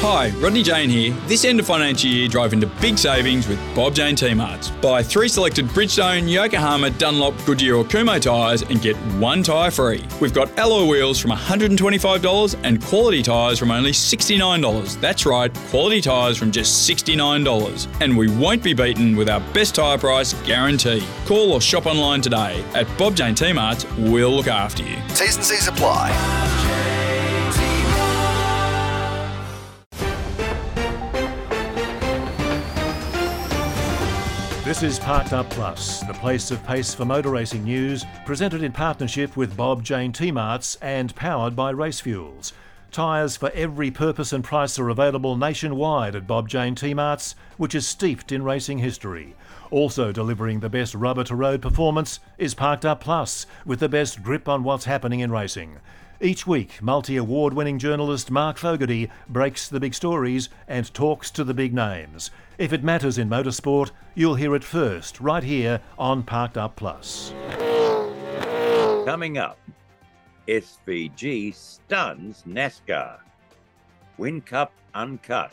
Hi, Rodney Jane here. This end of financial year, drive into big savings with Bob Jane T-Marts. Buy three selected Bridgestone, Yokohama, Dunlop, Goodyear or Kumho tyres and get one tyre free. We've got alloy wheels from $125 and quality tyres from only $69. That's right, quality tyres from just $69. And we won't be beaten with our best tyre price guarantee. Call or shop online today. At Bob Jane T-Marts, we'll look after you. T's and C's apply. This is Parked Up Plus, the place of pace for motor racing news, presented in partnership with Bob Jane T-Marts and powered by Race Fuels. Tyres for every purpose and price are available nationwide at Bob Jane T-Marts, which is steeped in racing history. Also delivering the best rubber-to-road performance is Parked Up Plus, with the best grip on what's happening in racing. Each week, multi-award-winning journalist Mark Fogarty breaks the big stories and talks to the big names. If it matters in motorsport, you'll hear it first, right here on Parked Up Plus. Coming up, SVG stuns NASCAR. Whincup uncut.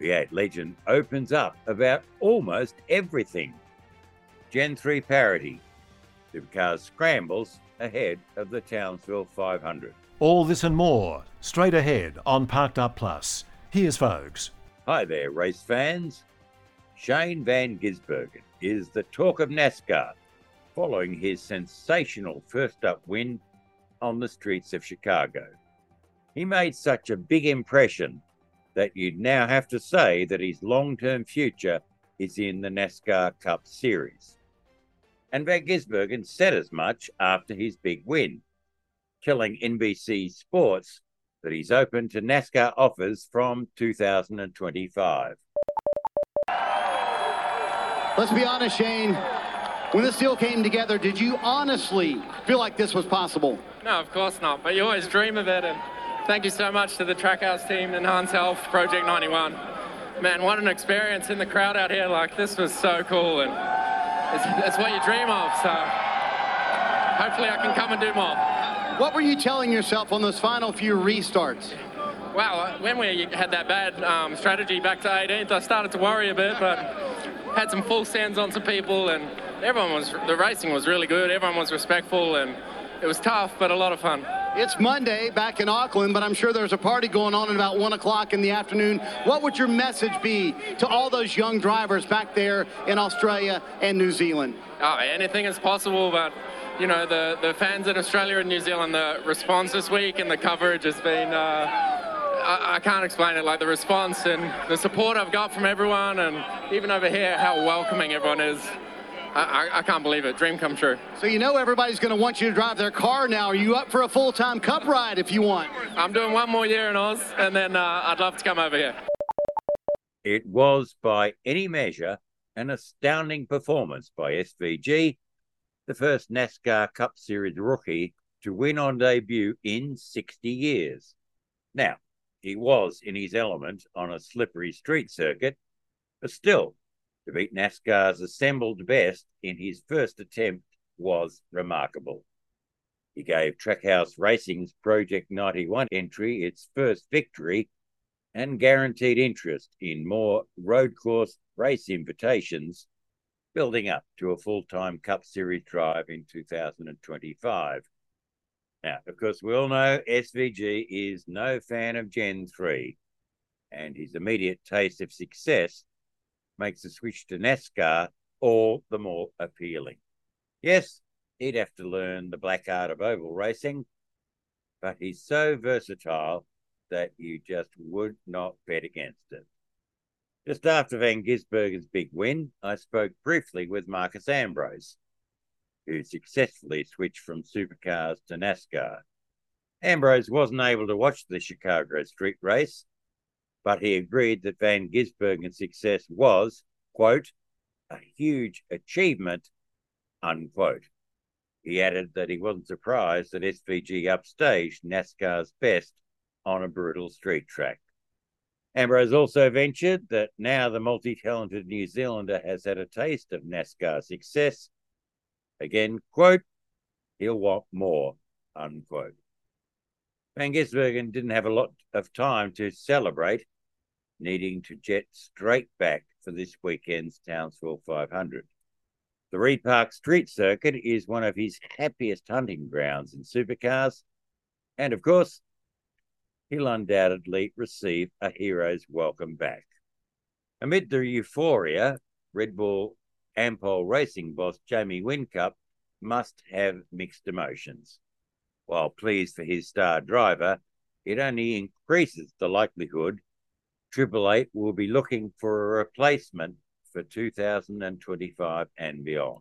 V8 legend opens up about almost everything. Gen 3 parity. Supercars scrambles ahead of the Townsville 500. All this and more, straight ahead on Parked Up Plus. Here's folks. Hi there, race fans. Shane Van Gisbergen is the talk of NASCAR following his sensational first-up win on the streets of Chicago. He made such a big impression that you'd now have to say that his long-term future is in the NASCAR Cup Series. And Van Gisbergen said as much after his big win, telling NBC Sports that he's open to NASCAR offers from 2025. Let's be honest, Shane. When this deal came together, did you honestly feel like this was possible? No, of course not, but you always dream of it. And thank you so much to the Trackhouse team and Hans Health, Project 91. Man, what an experience in the crowd out here. Like, this was so cool, and it's what you dream of, so hopefully I can come and do more. What were you telling yourself on those final few restarts? Wow, when we had that bad strategy back to 18th, I started to worry a bit, but had some full sends on some people, and the racing was really good, everyone was respectful, and it was tough, but a lot of fun. It's Monday back in Auckland, but I'm sure there's a party going on at about 1:00 in the afternoon. What would your message be to all those young drivers back there in Australia and New Zealand? Oh, anything is possible, but you know, the fans in Australia and New Zealand, the response this week and the coverage has been, I can't explain it, like the response and the support I've got from everyone, and even over here, how welcoming everyone is. I can't believe it. Dream come true. So you know everybody's going to want you to drive their car now. Are you up for a full-time cup ride if you want? I'm doing one more year in Oz, and then I'd love to come over here. It was, by any measure, an astounding performance by SVG, the first NASCAR Cup Series rookie to win on debut in 60 years. Now, he was in his element on a slippery street circuit, but still, to beat NASCAR's assembled best in his first attempt was remarkable. He gave Trackhouse Racing's Project 91 entry its first victory and guaranteed interest in more road course race invitations, building up to a full-time Cup Series drive in 2025. Now, of course, we all know SVG is no fan of Gen 3, and his immediate taste of success makes the switch to NASCAR all the more appealing. Yes, he'd have to learn the black art of oval racing, but he's so versatile that you just would not bet against it. Just after Van Gisbergen's big win, I spoke briefly with Marcus Ambrose, who successfully switched from supercars to NASCAR. Ambrose wasn't able to watch the Chicago street race, but he agreed that Van Gisbergen's success was, quote, a huge achievement, unquote. He added that he wasn't surprised that SVG upstaged NASCAR's best on a brutal street track. Ambrose also ventured that now the multi-talented New Zealander has had a taste of NASCAR success. Again, quote, he'll want more, unquote. Van Gisbergen didn't have a lot of time to celebrate, needing to jet straight back for this weekend's Townsville 500. The Reed Park Street Circuit is one of his happiest hunting grounds in supercars, and of course, he'll undoubtedly receive a hero's welcome back. Amid the euphoria, Red Bull Ampol Racing boss Jamie Whincup must have mixed emotions. While pleased for his star driver, it only increases the likelihood Triple Eight will be looking for a replacement for 2025 and beyond.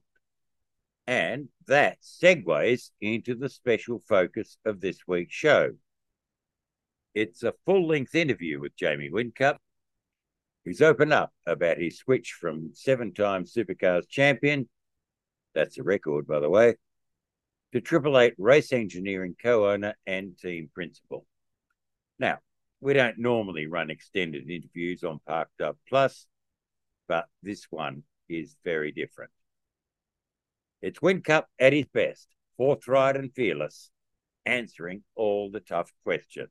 And that segues into the special focus of this week's show. It's a full-length interview with Jamie Whincup, who's opened up about his switch from seven-time Supercars champion, that's a record, by the way, to Triple Eight Race Engineering co-owner and team principal. Now, we don't normally run extended interviews on Parked Up Plus, but this one is very different. It's Whincup at his best, forthright and fearless, answering all the tough questions.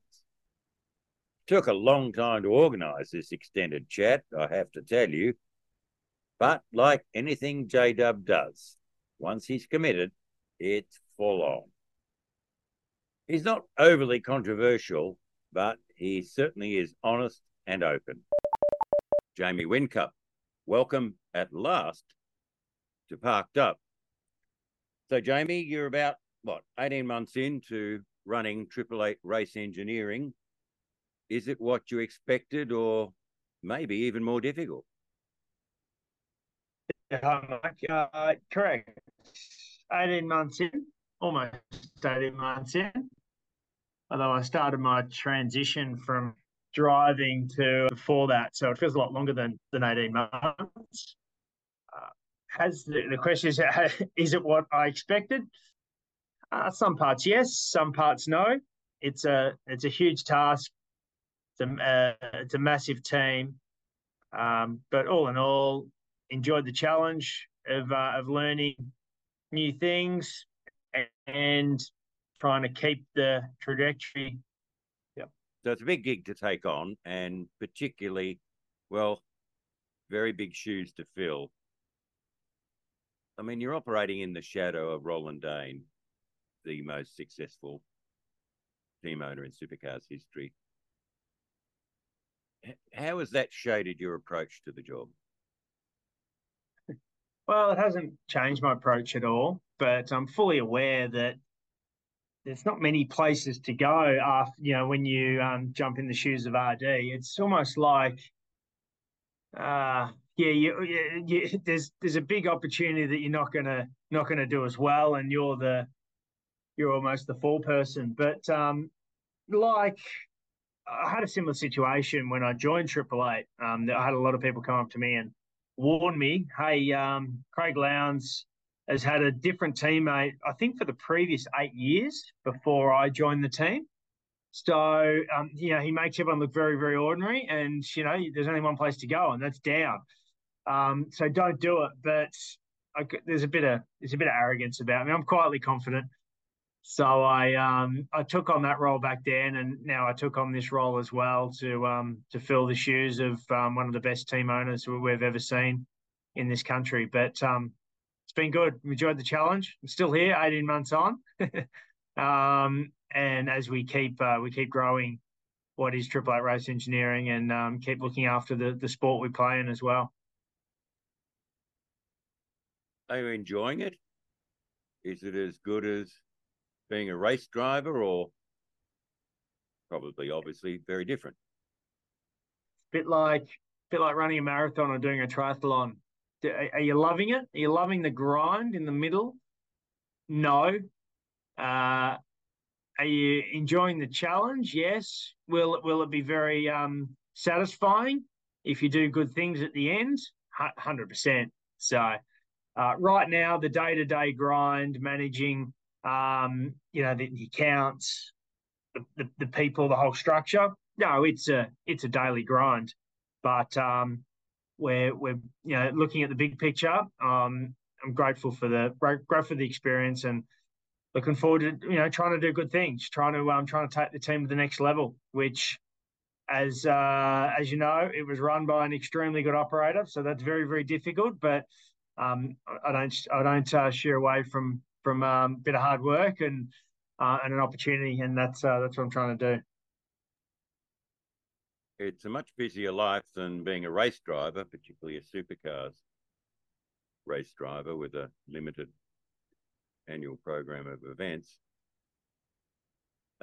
Took a long time to organise this extended chat, I have to tell you. But like anything J-Dub does, once he's committed, it's full on. He's not overly controversial, but he certainly is honest and open. Jamie Whincup, welcome at last to Parked Up. So, Jamie, you're about, 18 months into running Triple Eight Race Engineering. Is it what you expected or maybe even more difficult? Yeah, Mike, correct. 18 months in, almost 18 months in. Although I started my transition from driving to before that, so it feels a lot longer than 18 months. The question is it what I expected? Some parts yes, some parts no. It's a huge task. It's a massive team, but all in all, enjoyed the challenge of learning new things and trying to keep the trajectory. Yep. So it's a big gig to take on, and particularly, very big shoes to fill. I mean, you're operating in the shadow of Roland Dane, the most successful team owner in Supercars history. How has that shaded your approach to the job? Well, it hasn't changed my approach at all, but I'm fully aware that there's not many places to go after, when you jump in the shoes of RD. It's almost like, there's a big opportunity that you're not gonna do as well, and you're almost the fall person. But I had a similar situation when I joined Triple Eight. I had a lot of people come up to me and warn me, hey, Craig Lowndes has had a different teammate, I think, for the previous 8 years before I joined the team. So, he makes everyone look very, very ordinary, and, there's only one place to go, and that's down. So don't do it. But there's a bit of arrogance about me. I'm quietly confident. So I took on that role back then, and now I took on this role as well to fill the shoes of one of the best team owners we've ever seen in this country. But it's been good. We enjoyed the challenge. I'm still here, 18 months on, and as we keep growing what is Triple Eight Race Engineering, and keep looking after the sport we play in as well. Are you enjoying it? Is it as good as being a race driver, or probably, obviously, very different? Bit like running a marathon or doing a triathlon. Are you loving it? Are you loving the grind in the middle? No. Are you enjoying the challenge? Yes. Will it be very satisfying if you do good things at the end? 100%. So right now, the day-to-day grind, managing the accounts, the people, the whole structure. No, it's a daily grind, but we're looking at the big picture. I'm grateful for the experience, and looking forward to, you know, trying to do good things, trying to take the team to the next level, which, as you know, it was run by an extremely good operator, so that's very, very difficult. But I don't shy away from a bit of hard work and an opportunity, and that's what I'm trying to do. It's a much busier life than being a race driver, particularly a supercars race driver with a limited annual program of events.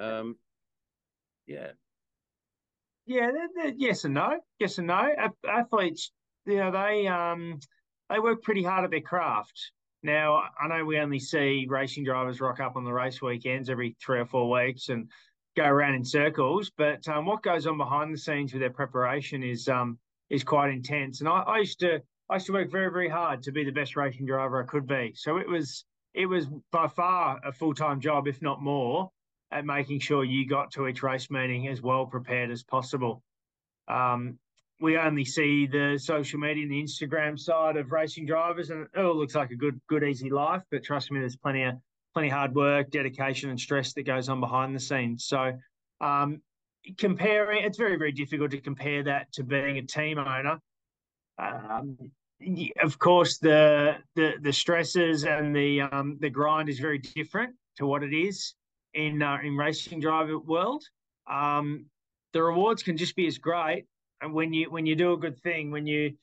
Yes and no. Yes and no. Athletes, you know, they work pretty hard at their craft. Now, I know we only see racing drivers rock up on the race weekends every 3 or 4 weeks and go around in circles, but what goes on behind the scenes with their preparation is quite intense. And I used to work very, very hard to be the best racing driver I could be. So it was by far a full-time job, if not more, at making sure you got to each race meeting as well prepared as possible. We only see the social media and the Instagram side of racing drivers, and it all looks like a good, easy life. But trust me, there's plenty of hard work, dedication, and stress that goes on behind the scenes. So it's very, very difficult to compare that to being a team owner. Of course, the stresses and the grind is very different to what it is in racing driver world. The rewards can just be as great, and when you do a good thing, when you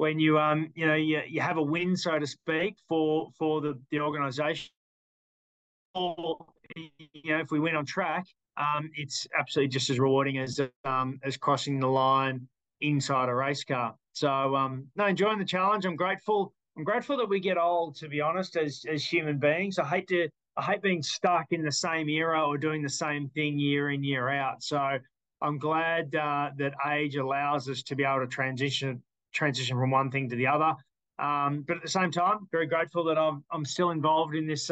have a win, so to speak, for the organisation. Or, you know, if we went on track, it's absolutely just as rewarding as crossing the line inside a race car. So, no, enjoying the challenge. I'm grateful that we get old, to be honest, as human beings. I hate being stuck in the same era or doing the same thing year in, year out. So I'm glad that age allows us to be able to transition from one thing to the other. But at the same time, very grateful that I'm still involved in this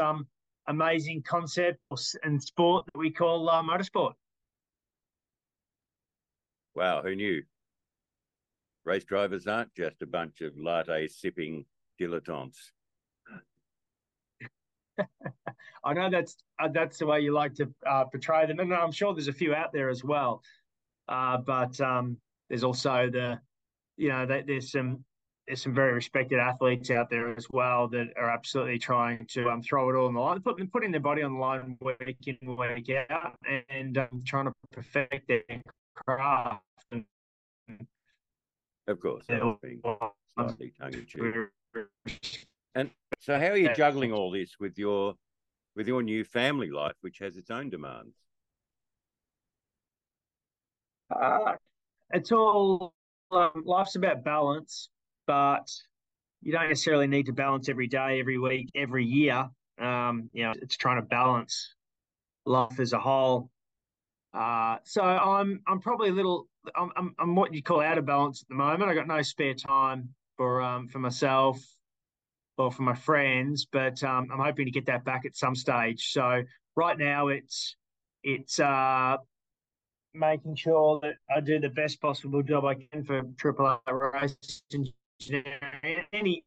amazing concept and sport that we call motorsport. Wow, who knew? Race drivers aren't just a bunch of latte-sipping dilettantes. I know that's the way you like to portray them, and I'm sure there's a few out there as well. But there's also there's some very respected athletes out there as well that are absolutely trying to throw it all on the line, putting their body on the line week in, week out, and trying to perfect their craft. And, of course, being slightly tongue-in-cheek. And so, how are you juggling all this with your new family life, which has its own demands? It's all life's about balance. But you don't necessarily need to balance every day, every week, every year. You know, it's trying to balance life as a whole. So I'm probably a little I'm what you call out of balance at the moment. I got no spare time for myself or for my friends, but I'm hoping to get that back at some stage. So right now it's making sure that I do the best possible job I can for Triple Eight Race Engineering. Any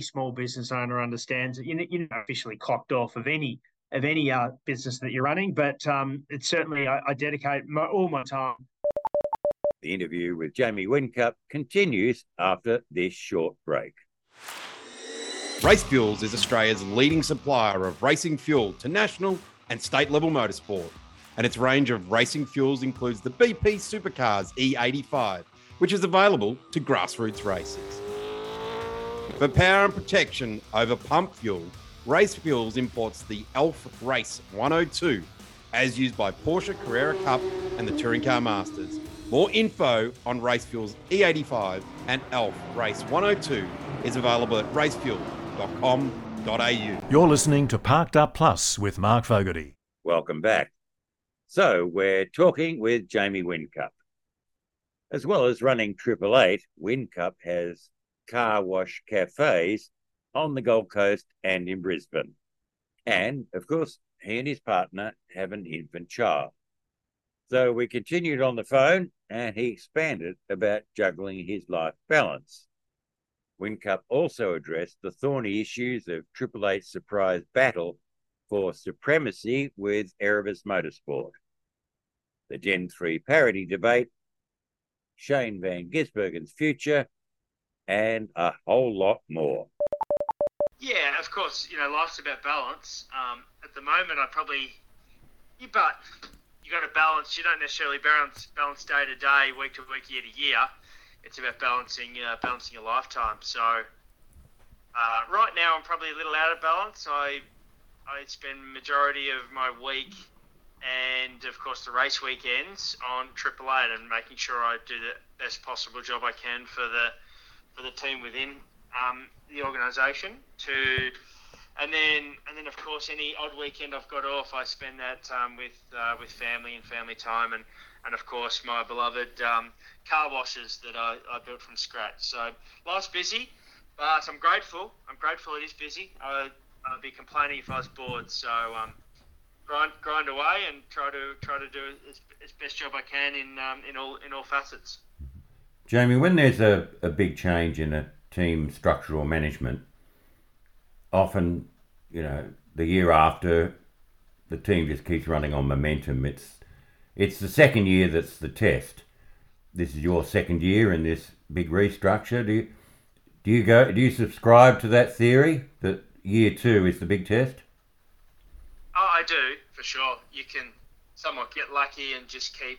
small business owner understands that you're not officially clocked off of any business that you're running, but it's certainly I dedicate all my time. The interview with Jamie Whincup continues after this short break. Race Fuels is Australia's leading supplier of racing fuel to national and state level motorsport, and its range of racing fuels includes the BP Supercars E85, which is available to grassroots races. For power and protection over pump fuel, Race Fuels imports the Elf Race 102, as used by Porsche Carrera Cup and the Touring Car Masters. More info on Race Fuels E85 and Elf Race 102 is available at racefuel.com.au. You're listening to Parked Up Plus with Mark Fogarty. Welcome back. So we're talking with Jamie Whincup. As well as running Triple Eight, Whincup has car wash cafes on the Gold Coast and in Brisbane. And, of course, he and his partner have an infant child. So we continued on the phone and he expanded about juggling his life balance. Whincup also addressed the thorny issues of Triple Eight's surprise battle for supremacy with Erebus Motorsport. The Gen 3 parity debate, Shane Van Gisbergen's future, and a whole lot more. Yeah, of course, you know, life's about balance. At the moment, but you got to balance. You don't necessarily balance day to day, week to week, year to year. It's about balancing your lifetime. So right now, I'm probably a little out of balance. I spend majority of my week and, of course, the race weekends on Triple Eight and making sure I do the best possible job I can for the team within the organisation. And then of course, any odd weekend I've got off, I spend that with family and family time, and of course my beloved car washes that I built from scratch. So life's busy, but I'm grateful. I'm grateful it is busy. I'd be complaining if I was bored. So grind away and try to do as best job I can in all facets. Jamie, when there's a big change in a team structure or management, often, you know, the year after, the team just keeps running on momentum. It's the second year that's the test. This is your second year in this big restructure. Do you subscribe to that theory that year two is the big test? Oh, I do, for sure. You can somewhat get lucky and just keep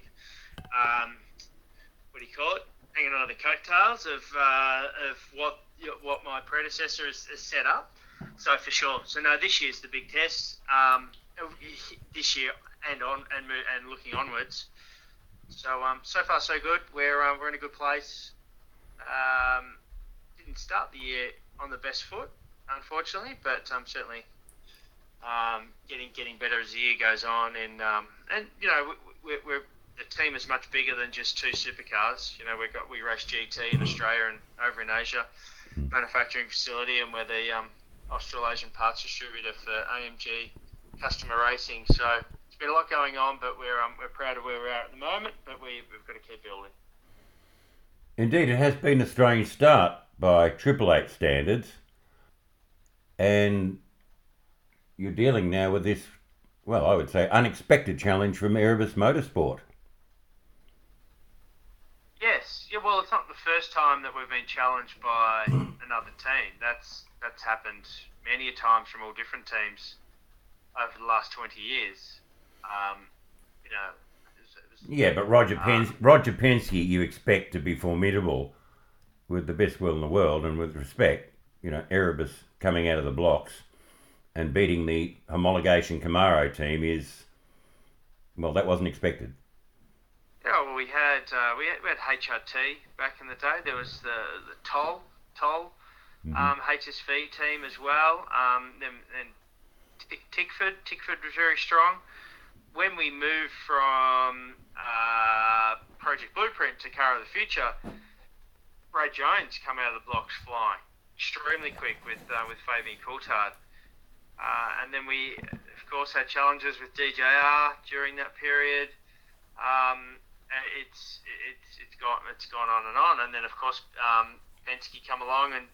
hanging on to the coattails of what my predecessor has set up. So for sure. So no, this year's the big test. This year and on and looking onwards. So so far so good. We're in a good place. Didn't start the year on the best foot, unfortunately, but certainly getting better as the year goes on. And you know, we're the team is much bigger than just two supercars. You know, we race GT in Australia and over in Asia, manufacturing facility, and we're the Australasian parts distributor for AMG Customer Racing. So it's been a lot going on, but we're proud of where we are at the moment, but we've got to keep building. Indeed, it has been a strange start by Triple Eight standards, and you're dealing now with this, well, I would say unexpected challenge from Erebus Motorsport. Yes, yeah. Well, it's not the first time that we've been challenged by another team. That's happened many a times from all different teams over the last 20 years. You know. It was, but Roger Penske, you expect to be formidable with the best will in the world, and with respect, you know, Erebus coming out of the blocks and beating the homologation Camaro team is, well, that wasn't expected. Yeah, well, we had HRT back in the day. There was the Toll. Mm-hmm. HSV team as well, and Tickford was very strong. When we moved from Project Blueprint to Car of the Future, Ray Jones came out of the blocks flying extremely quick with Fabian Coulthard, and then we of course had challenges with DJR during that period. It's gone on, and then of course Penske come along and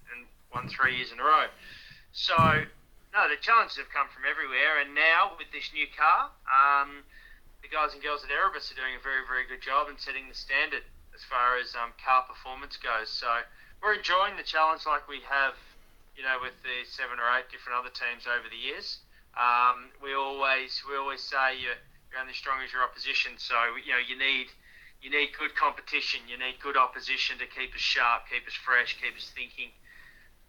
won 3 years in a row. So, no, the challenges have come from everywhere, and now with this new car, the guys and girls at Erebus are doing a very, very good job in setting the standard as far as car performance goes. So we're enjoying the challenge like we have, you know, with the 7 or 8 different other teams over the years. We always say you're only as strong as your opposition. So, you know, you need good competition, you need good opposition to keep us sharp, keep us fresh, keep us thinking,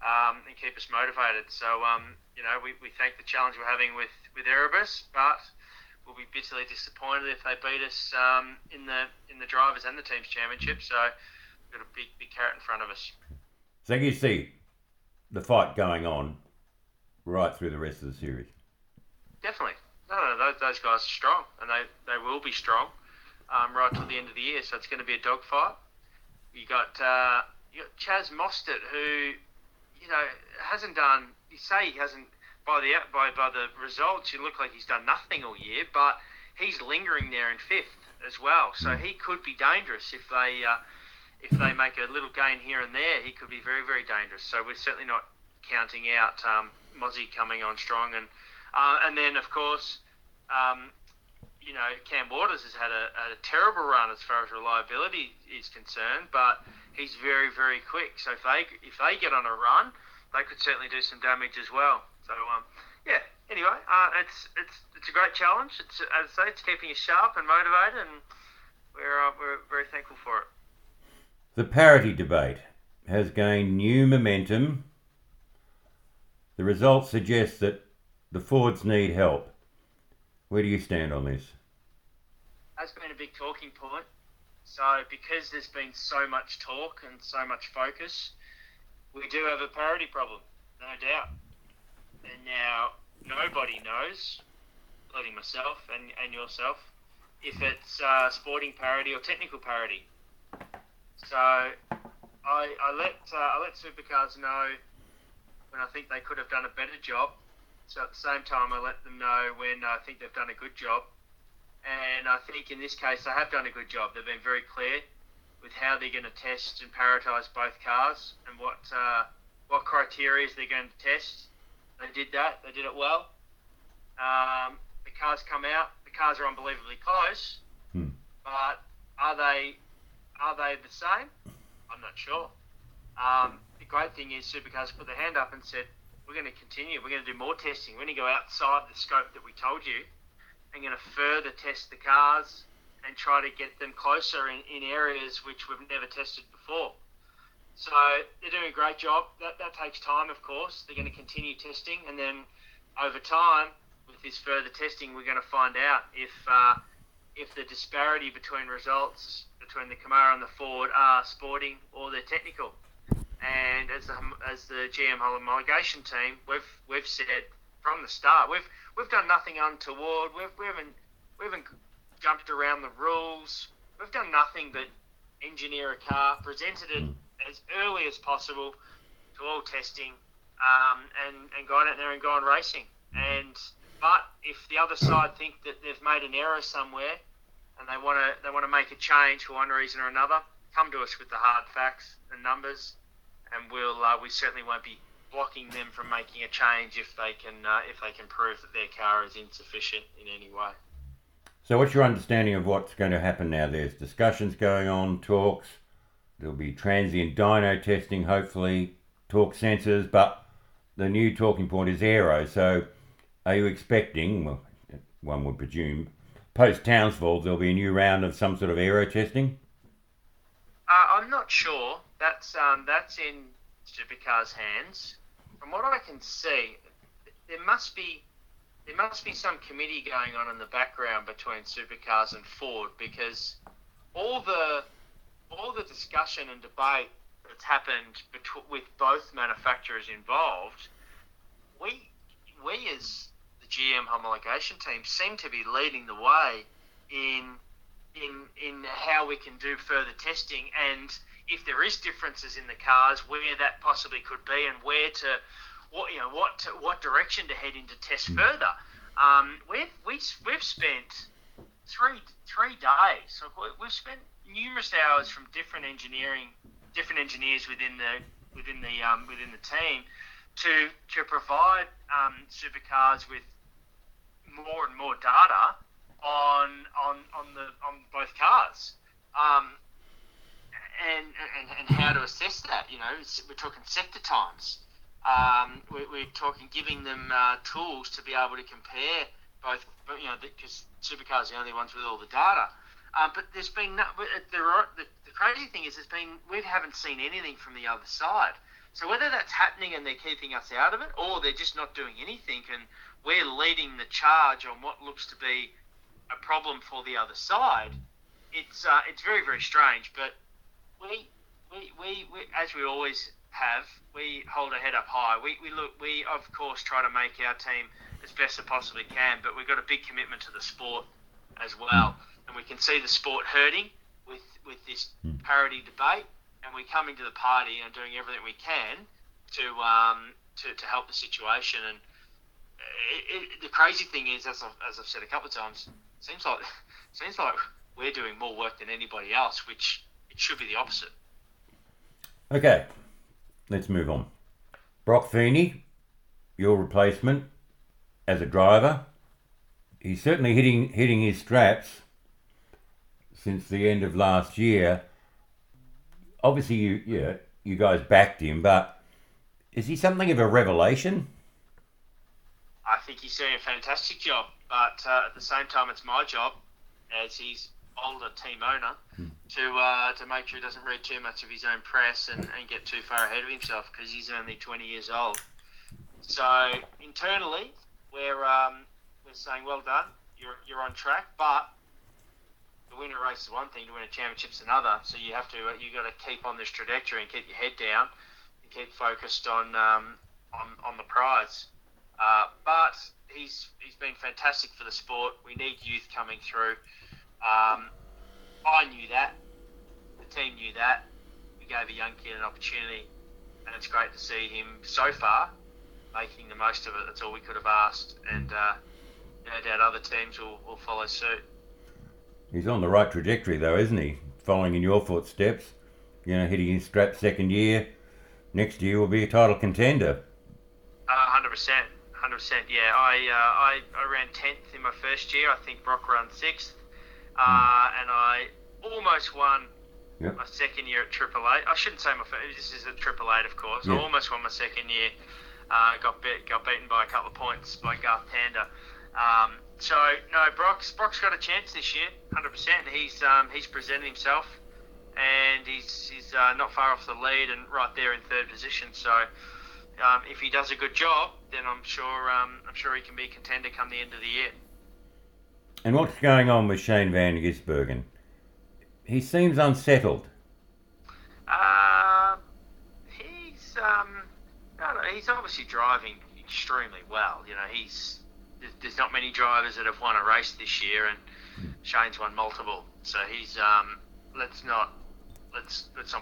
and keep us motivated. So, you know, we thank the challenge we're having with Erebus, but we'll be bitterly disappointed if they beat us in the drivers and the teams championship. So we've got a big carrot in front of us. So you see the fight going on right through the rest of the series? Definitely. No, those guys are strong, and they will be strong. Right till the end of the year, so it's going to be a dogfight. You got Chaz Mostert, who, you know, hasn't done. You say he hasn't by the results. You look like he's done nothing all year, but he's lingering there in fifth as well. So he could be dangerous if they make a little gain here and there. He could be very, very dangerous. So we're certainly not counting out Mozzie coming on strong, and And then, of course, you know, Cam Waters has had a terrible run as far as reliability is concerned, but he's very, very quick. So if they get on a run, they could certainly do some damage as well. So, yeah. Anyway, it's a great challenge. It's, as I say, it's keeping us sharp and motivated, and we're very thankful for it. The parity debate has gained new momentum. The results suggest that the Fords need help. Where do you stand on this? That's been a big talking point. So because there's been so much talk and so much focus, we do have a parity problem, no doubt. And now nobody knows, including myself and yourself, if it's sporting parity or technical parity. So I let Supercars know when I think they could have done a better job. So at the same time, I let them know when I think they've done a good job. And I think in this case, they have done a good job. They've been very clear with how they're going to test and paritise both cars and what criteria they're going to test. They did that. They did it well. The cars come out. The cars are unbelievably close. But are they the same? I'm not sure. The great thing is Supercars put their hand up and said, we're going to continue. We're going to do more testing. We're going to go outside the scope that we told you and going to further test the cars and try to get them closer in areas which we've never tested before. So they're doing a great job. That takes time, of course. They're going to continue testing. And then over time, with this further testing, we're going to find out if the disparity between results between the Camaro and the Ford are sporting or they're technical. And as the GM homologation team, we've said from the start, we've done nothing untoward. We haven't jumped around the rules. We've done nothing but engineer a car, presented it as early as possible to all testing, and gone out there and gone racing. But if the other side think that they've made an error somewhere and they want to make a change for one reason or another, come to us with the hard facts and numbers. And we certainly won't be blocking them from making a change if they can prove that their car is insufficient in any way. So what's your understanding of what's going to happen now? There's discussions going on, talks. There'll be transient dyno testing, hopefully, torque sensors, but the new talking point is aero. So are you expecting, well, one would presume, post-Townsville there'll be a new round of some sort of aero testing? I'm not sure. That's in Supercars' hands. From what I can see, there must be some committee going on in the background between Supercars and Ford, because all the discussion and debate that's happened with both manufacturers involved, we as the GM homologation team seem to be leading the way in how we can do further testing, and if there is differences in the cars, where that possibly could be, and what direction to head into test further. We've spent three days. We've spent numerous hours from different engineers within the team to provide Supercars with more and more data on both cars. And how to assess that, you know, we're talking sector times. We're talking giving them tools to be able to compare both, you know, because Supercars are the only ones with all the data. But there's been the crazy thing is we haven't seen anything from the other side. So whether that's happening and they're keeping us out of it, or they're just not doing anything and we're leading the charge on what looks to be a problem for the other side, it's very, very strange, but. We as we always have, we hold our head up high. We of course try to make our team as best it possibly can, but we've got a big commitment to the sport as well. And we can see the sport hurting with this parity debate, and we come into the party and doing everything we can to help the situation. And the crazy thing is, as I've said a couple of times, seems like we're doing more work than anybody else, which it should be the opposite. Okay, let's move on. Brock Feeney, your replacement, as a driver. He's certainly hitting his straps since the end of last year. Obviously, you guys backed him, but is he something of a revelation? I think he's doing a fantastic job, but at the same time, it's my job as his older team owner to make sure he doesn't read too much of his own press and get too far ahead of himself, because he's only 20 years old. So internally, we're saying, well done, you're on track, but to win a race is one thing, to win a championship's another. So you have to you got to keep on this trajectory and keep your head down and keep focused on the prize. But he's been fantastic for the sport. We need youth coming through. I knew that. The team knew that. We gave a young kid an opportunity, and it's great to see him so far making the most of it. That's all we could have asked, and no doubt other teams will follow suit. He's on the right trajectory though, isn't he? Following in your footsteps, hitting his strap second year. Next year will be a title contender. 100%. 100%, yeah. I ran 10th in my first year. I think Brock ran 6th. And I almost won my second year at Triple Eight. I shouldn't say my first. This is at Triple Eight, of course. Yeah. I almost won my second year. Got beaten by a couple of points by Garth Tander. So no, Brock's got a chance this year, 100%. He's presented himself, and he's not far off the lead and right there in third position. So if he does a good job, then I'm sure he can be a contender come the end of the year. And what's going on with Shane Van Gisbergen? He seems unsettled. He's obviously driving extremely well. There's not many drivers that have won a race this year, and Shane's won multiple. So he's let's not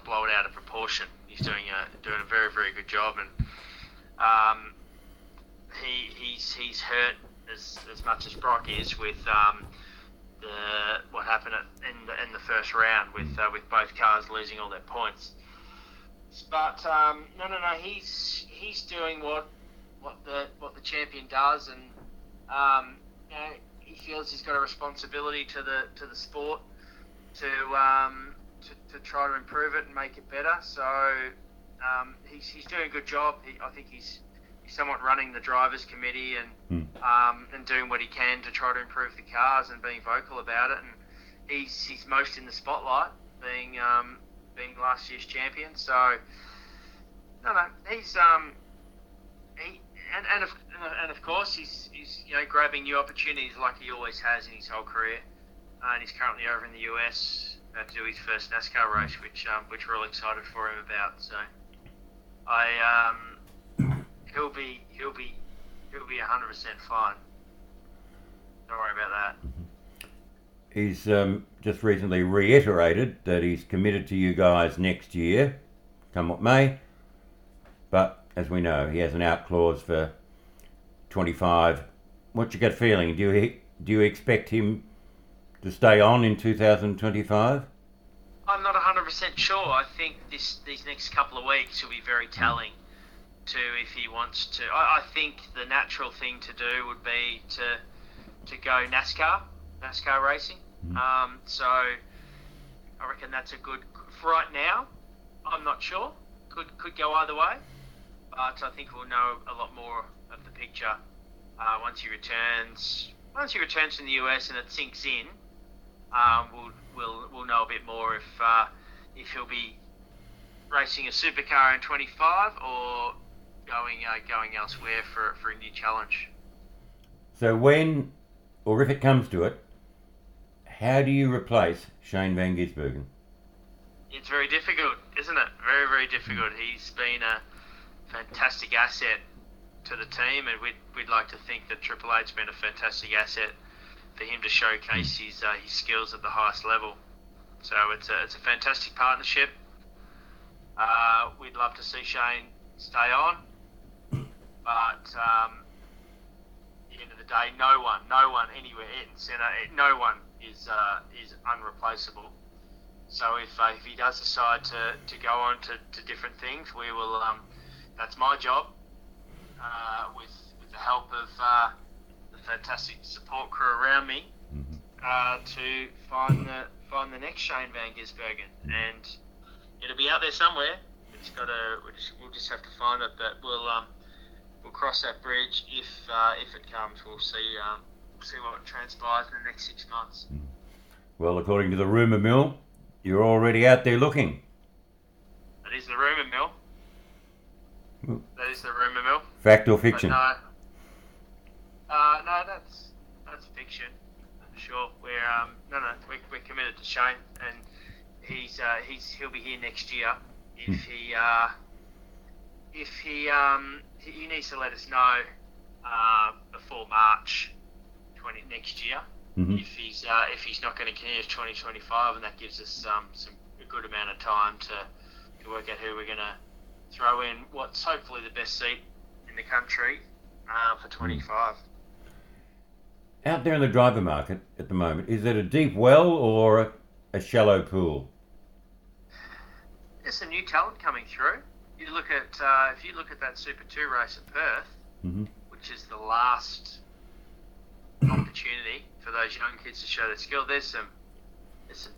blow it out of proportion. He's doing a very, very good job, and he's hurt as much as Brock is with what happened in the first round with both cars losing all their points. But he's doing what the champion does, and he feels he's got a responsibility to the sport to try to improve it and make it better. So he's doing a good job. I think he's somewhat running the drivers' committee and doing what he can to try to improve the cars and being vocal about it. And he's most in the spotlight, being last year's champion. So he's And of course, he's grabbing new opportunities like he always has in his whole career, and he's currently over in the US to do his first NASCAR race, which we're all excited for him about. So, he'll be 100% fine. Don't worry about that. He's just recently reiterated that he's committed to you guys next year, come what may, but. As we know, he has an out clause for 25. What's your gut feeling? Do you expect him to stay on in 2025? I'm not 100% sure. I think these next couple of weeks will be very telling to if he wants to. I think the natural thing to do would be to go NASCAR racing. So I reckon that's a good. For right now, I'm not sure. Could go either way. But I think we'll know a lot more of the picture once he returns. Once he returns from the US and it sinks in, we'll know a bit more if he'll be racing a supercar in 25 or going elsewhere for a new challenge. So when, or if it comes to it, how do you replace Shane Van Gisbergen? It's very difficult, isn't it? Very, very difficult. He's been a fantastic asset to the team, and we'd like to think that Triple Eight's been a fantastic asset for him to showcase his skills at the highest level. So it's a fantastic partnership. We'd love to see Shane stay on, but at the end of the day, no one anywhere in centre, no one is unreplaceable. So if he does decide to go on to different things, we will. That's my job, with the help of fantastic support crew around me to find the next Shane Van Gisbergen, and it'll be out there somewhere. We'll just have to find it, but we'll cross that bridge if it comes. We'll see what transpires in the next 6 months. Well, according to the rumour mill, you're already out there looking. That is the rumour mill. Fact or fiction? No, that's fiction. For sure, we're committed to Shane, and he'll be here next year. He needs to let us know before March 20 next year if he's not going to continue to 2025, and that gives us a good amount of time to work out who we're going to throw in what's hopefully the best seat in the country for 25. Out there in the driver market at the moment, is it a deep well or a shallow pool? There's some new talent coming through. You look at if you look at that Super 2 race at Perth, which is the last opportunity for those young kids to show their skill. There's some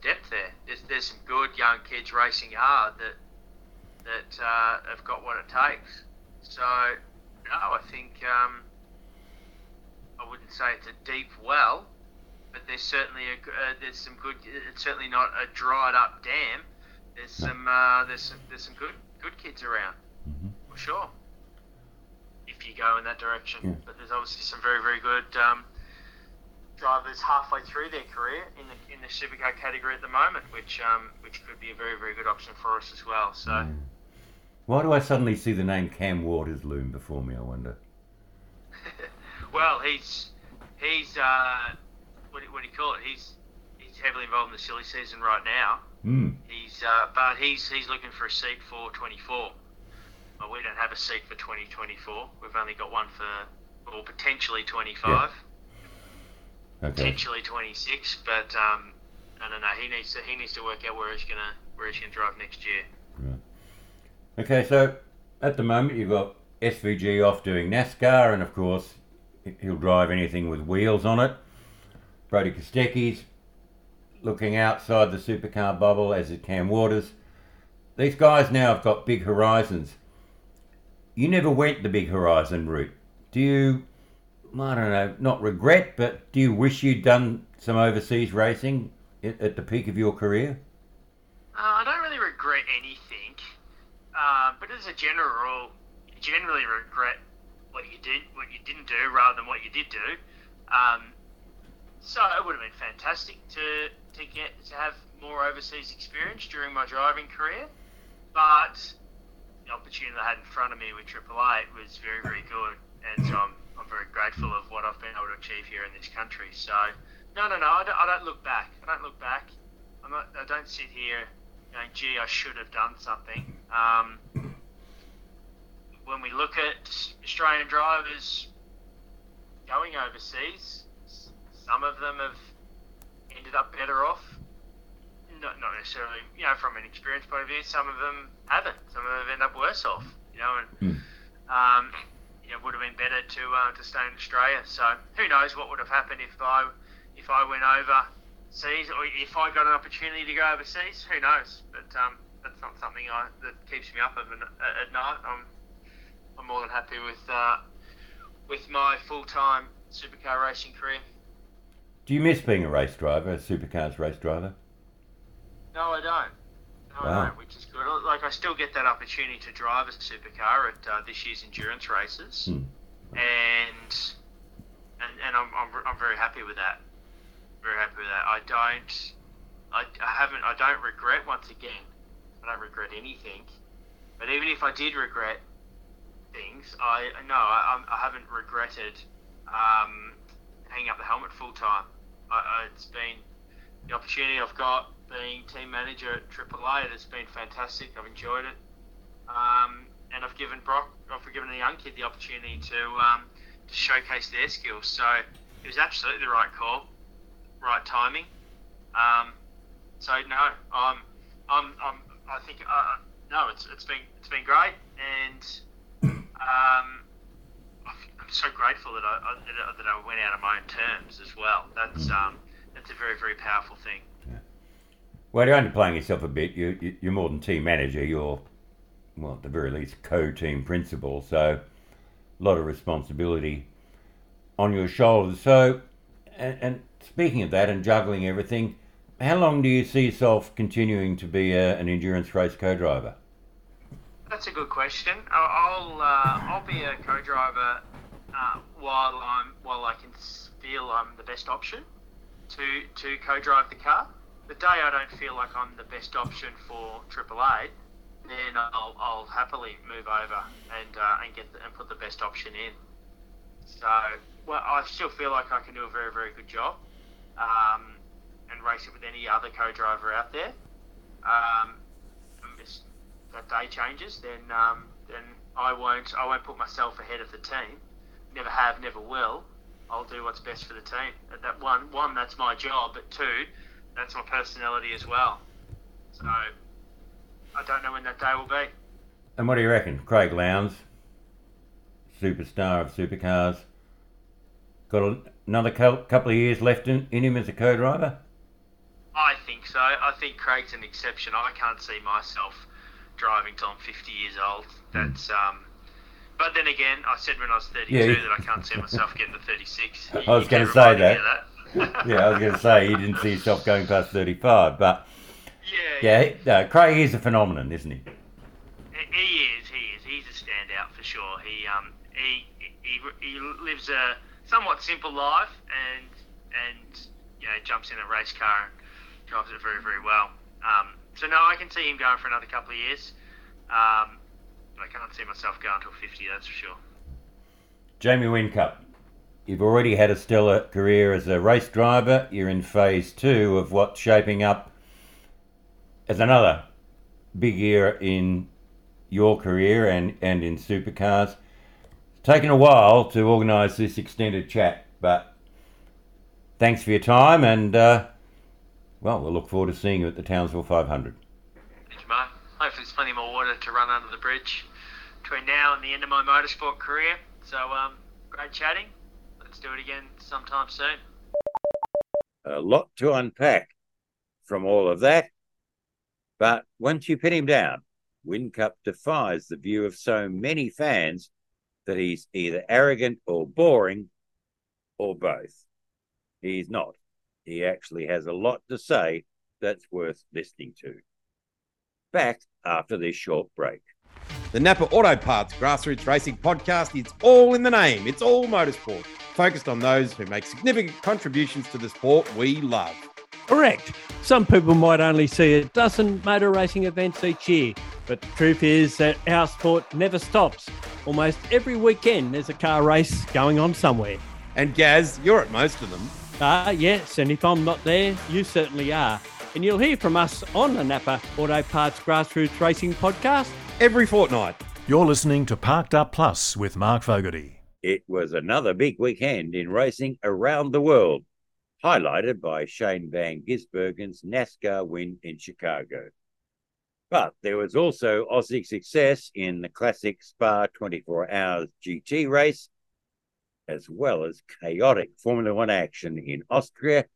depth there. There's some good young kids racing hard that have got what it takes. So, no, I think I wouldn't say it's a deep well, but there's certainly it's certainly not a dried up dam. There's some good kids around, for sure, if you go in that direction. Yeah. But there's obviously some very, very good drivers halfway through their career in the supercar category at the moment, which could be a very, very good option for us as well. So, why do I suddenly see the name Cam Waters loom before me? I wonder. Well, he's what do you call it? He's heavily involved in the silly season right now. But he's looking for a seat for 24. Well, we don't have a seat for 2024. We've only got one for, or potentially 25. Yeah. Okay. Potentially 26. But no. He needs to work out where he's gonna drive next year. Right. Okay. So at the moment you've got SVG off doing NASCAR, and of course he'll drive anything with wheels on it. Brody Kostecki's looking outside the supercar bubble, as is Cam Waters. These guys now have got big horizons. You never went the big horizon route. Do you, I don't know, not regret, but do you wish you'd done some overseas racing at the peak of your career? I don't really regret anything, but as a general rule, you generally regret what you didn't do rather than what you did do. So it would have been fantastic to have more overseas experience during my driving career, but the opportunity I had in front of me with Triple Eight was very, very good, and so I'm very grateful of what I've been able to achieve here in this country. So no, I don't look back. I don't sit here going, gee, I should have done something. When we look at Australian drivers going overseas, some of them have ended up better off, not necessarily, from an experience point of view. Some of them haven't. Some of them have ended up worse off, and it would have been better to stay in Australia. So who knows what would have happened if I went overseas, or if I got an opportunity to go overseas. Who knows? But that's not something that keeps me up at night. I'm more than happy with my full-time supercar racing career. Do you miss being a supercars race driver? No, I don't. I don't, which is good. Like, I still get that opportunity to drive a supercar at this year's endurance races, and I'm very happy with that. Very happy with that. I don't regret. Once again, I don't regret anything. But even if I did regret things, I haven't regretted hanging up the helmet full time. It's been the opportunity I've got being team manager at Triple Eight. It's been fantastic. I've enjoyed it, and I've given the young kid the opportunity to showcase their skills. So it was absolutely the right call, right timing. So no, I think it's been great, and I'm so grateful that I went out on my own terms as well. That's a very, very powerful thing. Yeah. Well, you're underplaying yourself a bit. You're more than team manager. You're, well, at the very least, co-team principal. So a lot of responsibility on your shoulders. So, and speaking of that and juggling everything, how long do you see yourself continuing to be an endurance race co-driver? That's a good question. I'll be a co-driver while I can feel I'm the best option to co-drive the car. The day I don't feel like I'm the best option for Triple Eight, then I'll happily move over and put the best option in. So, well, I still feel like I can do a very, very good job and race it with any other co-driver out there. That day changes, then I won't put myself ahead of the team. Never have, never will. I'll do what's best for the team. That one, that's my job, but two, that's my personality as well. So I don't know when that day will be. And what do you reckon, Craig Lowndes, superstar of supercars, got another couple of years left in him as a co-driver? I think so. I think Craig's an exception. I can't see myself driving till I'm 50 years old. That's but then again, I said when I was 32 that I can't see myself getting to 36. I was going to say that. Yeah, I was going to say you didn't see yourself going past 35, but yeah, Craig is a phenomenon, isn't he? He is. He's a standout for sure. He lives a somewhat simple life and you know, jumps in a race car and drives it very, very well. So no, I can see him going for another couple of years. But I can't see myself going until 50, that's for sure. Jamie Whincup, you've already had a stellar career as a race driver. You're in phase two of what's shaping up as another big year in your career and in supercars. It's taken a while to organise this extended chat, but thanks for your time and... well, we'll look forward to seeing you at the Townsville 500. Thank you, Mark. Hopefully there's plenty more water to run under the bridge between now and the end of my motorsport career. So, great chatting. Let's do it again sometime soon. A lot to unpack from all of that. But once you pin him down, Whincup defies the view of so many fans that he's either arrogant or boring or both. He's not. He actually has a lot to say that's worth listening to. Back after this short break. The Napa Auto Parts Grassroots Racing Podcast, it's all in the name. It's all motorsport, focused on those who make significant contributions to the sport we love. Correct. Some people might only see a dozen motor racing events each year, but the truth is that our sport never stops. Almost every weekend there's a car race going on somewhere. And Gaz, you're at most of them. Yes, and if I'm not there, you certainly are. And you'll hear from us on the Napa Auto Parts Grassroots Racing Podcast every fortnight. You're listening to Parked Up Plus with Mark Fogarty. It was another big weekend in racing around the world, highlighted by Shane Van Gisbergen's NASCAR win in Chicago. But there was also Aussie success in the classic Spa 24 Hours GT race, as well as chaotic Formula One action in Austria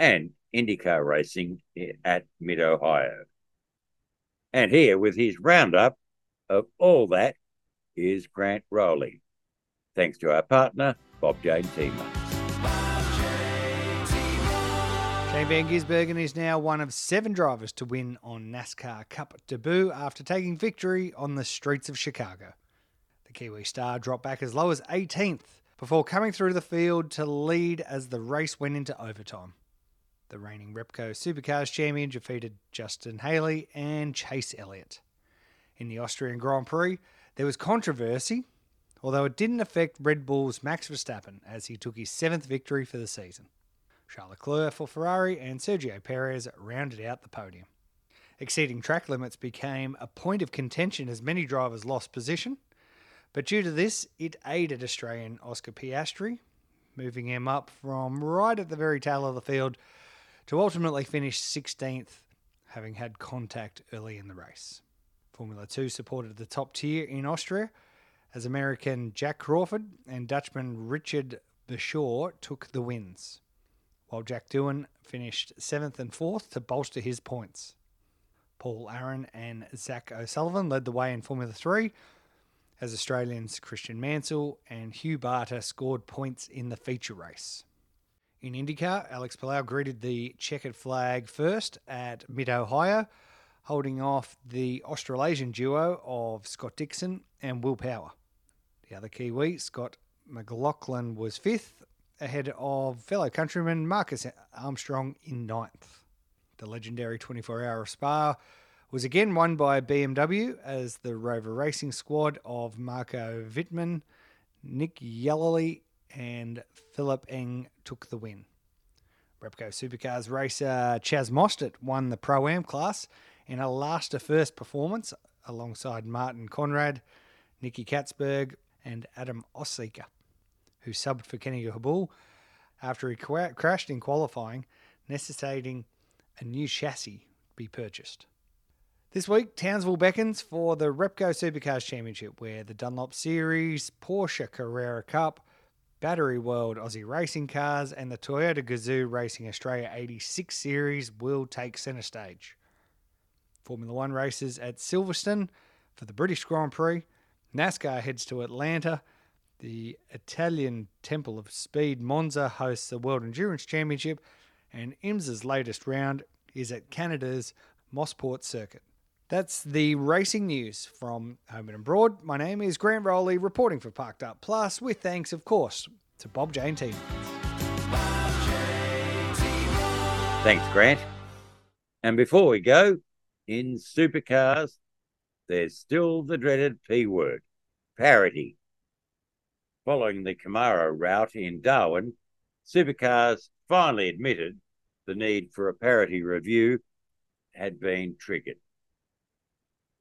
and IndyCar racing at Mid-Ohio. And here with his roundup of all that is Grant Rowley, thanks to our partner, Bob Jane T-Marts. Shane Van Gisbergen is now one of 7 drivers to win on NASCAR Cup debut after taking victory on the streets of Chicago. The Kiwi star dropped back as low as 18th before coming through the field to lead as the race went into overtime. The reigning Repco Supercars champion defeated Justin Haley and Chase Elliott. In the Austrian Grand Prix, there was controversy, although it didn't affect Red Bull's Max Verstappen as he took his 7th victory for the season. Charles Leclerc for Ferrari and Sergio Perez rounded out the podium. Exceeding track limits became a point of contention as many drivers lost position. But due to this, it aided Australian Oscar Piastri, moving him up from right at the very tail of the field to ultimately finish 16th, having had contact early in the race. Formula 2 supported the top tier in Austria as American Jack Crawford and Dutchman Richard Beshaw took the wins, while Jack Doohan finished 7th and 4th to bolster his points. Paul Aaron and Zach O'Sullivan led the way in Formula 3, as Australians Christian Mansell and Hugh Barter scored points in the feature race. In IndyCar, Alex Palou greeted the checkered flag first at Mid-Ohio, holding off the Australasian duo of Scott Dixon and Will Power. The other Kiwi, Scott McLaughlin, was fifth, ahead of fellow countryman Marcus Armstrong in ninth. The legendary 24-hour Spa was again won by BMW as the Rover Racing squad of Marco Wittmann, Nick Yellowly and Philip Eng took the win. Repco Supercars racer Chaz Mostert won the Pro-Am class in a last-to-first performance alongside Martin Conrad, Nicky Katzberg and Adam Oseaker, who subbed for Kenny Habull after he crashed in qualifying, necessitating a new chassis be purchased. This week, Townsville beckons for the Repco Supercars Championship, where the Dunlop Series, Porsche Carrera Cup, Battery World Aussie Racing Cars, and the Toyota Gazoo Racing Australia 86 Series will take centre stage. Formula One races at Silverstone for the British Grand Prix, NASCAR heads to Atlanta, the Italian Temple of Speed Monza hosts the World Endurance Championship, and IMSA's latest round is at Canada's Mossport Circuit. That's the racing news from home and abroad. My name is Grant Rowley, reporting for Parked Up Plus, with thanks, of course, to Bob Jane T-Marts. Thanks, Grant. And before we go, in supercars, there's still the dreaded P word, parity. Following the Camaro route in Darwin, supercars finally admitted the need for a parity review had been triggered.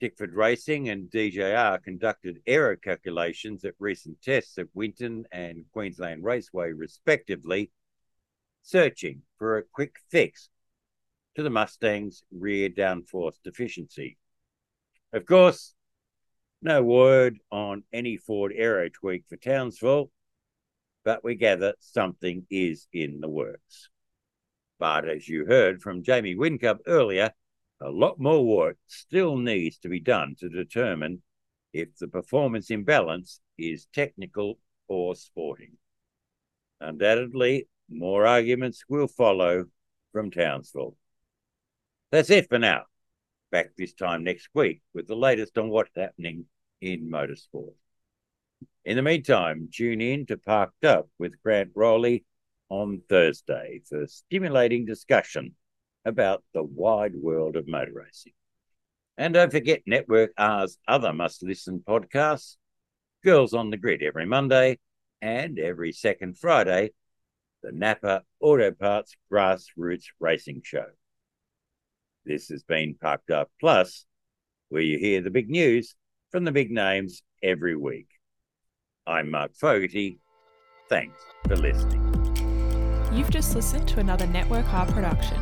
Tickford Racing and DJR conducted error calculations at recent tests at Winton and Queensland Raceway, respectively, searching for a quick fix to the Mustang's rear downforce deficiency. Of course, no word on any Ford aero tweak for Townsville, but we gather something is in the works. But as you heard from Jamie Whincup earlier, a lot more work still needs to be done to determine if the performance imbalance is technical or sporting. Undoubtedly, more arguments will follow from Townsville. That's it for now. Back this time next week with the latest on what's happening in motorsport. In the meantime, tune in to Parked Up with Grant Rowley on Thursday for stimulating discussion about the wide world of motor racing. And don't forget Network R's other must-listen podcasts, Girls on the Grid every Monday, and every second Friday, the Napa Auto Parts Grassroots Racing Show. This has been Parked Up Plus, where you hear the big news from the big names every week. I'm Mark Fogarty. Thanks for listening. You've just listened to another Network R production.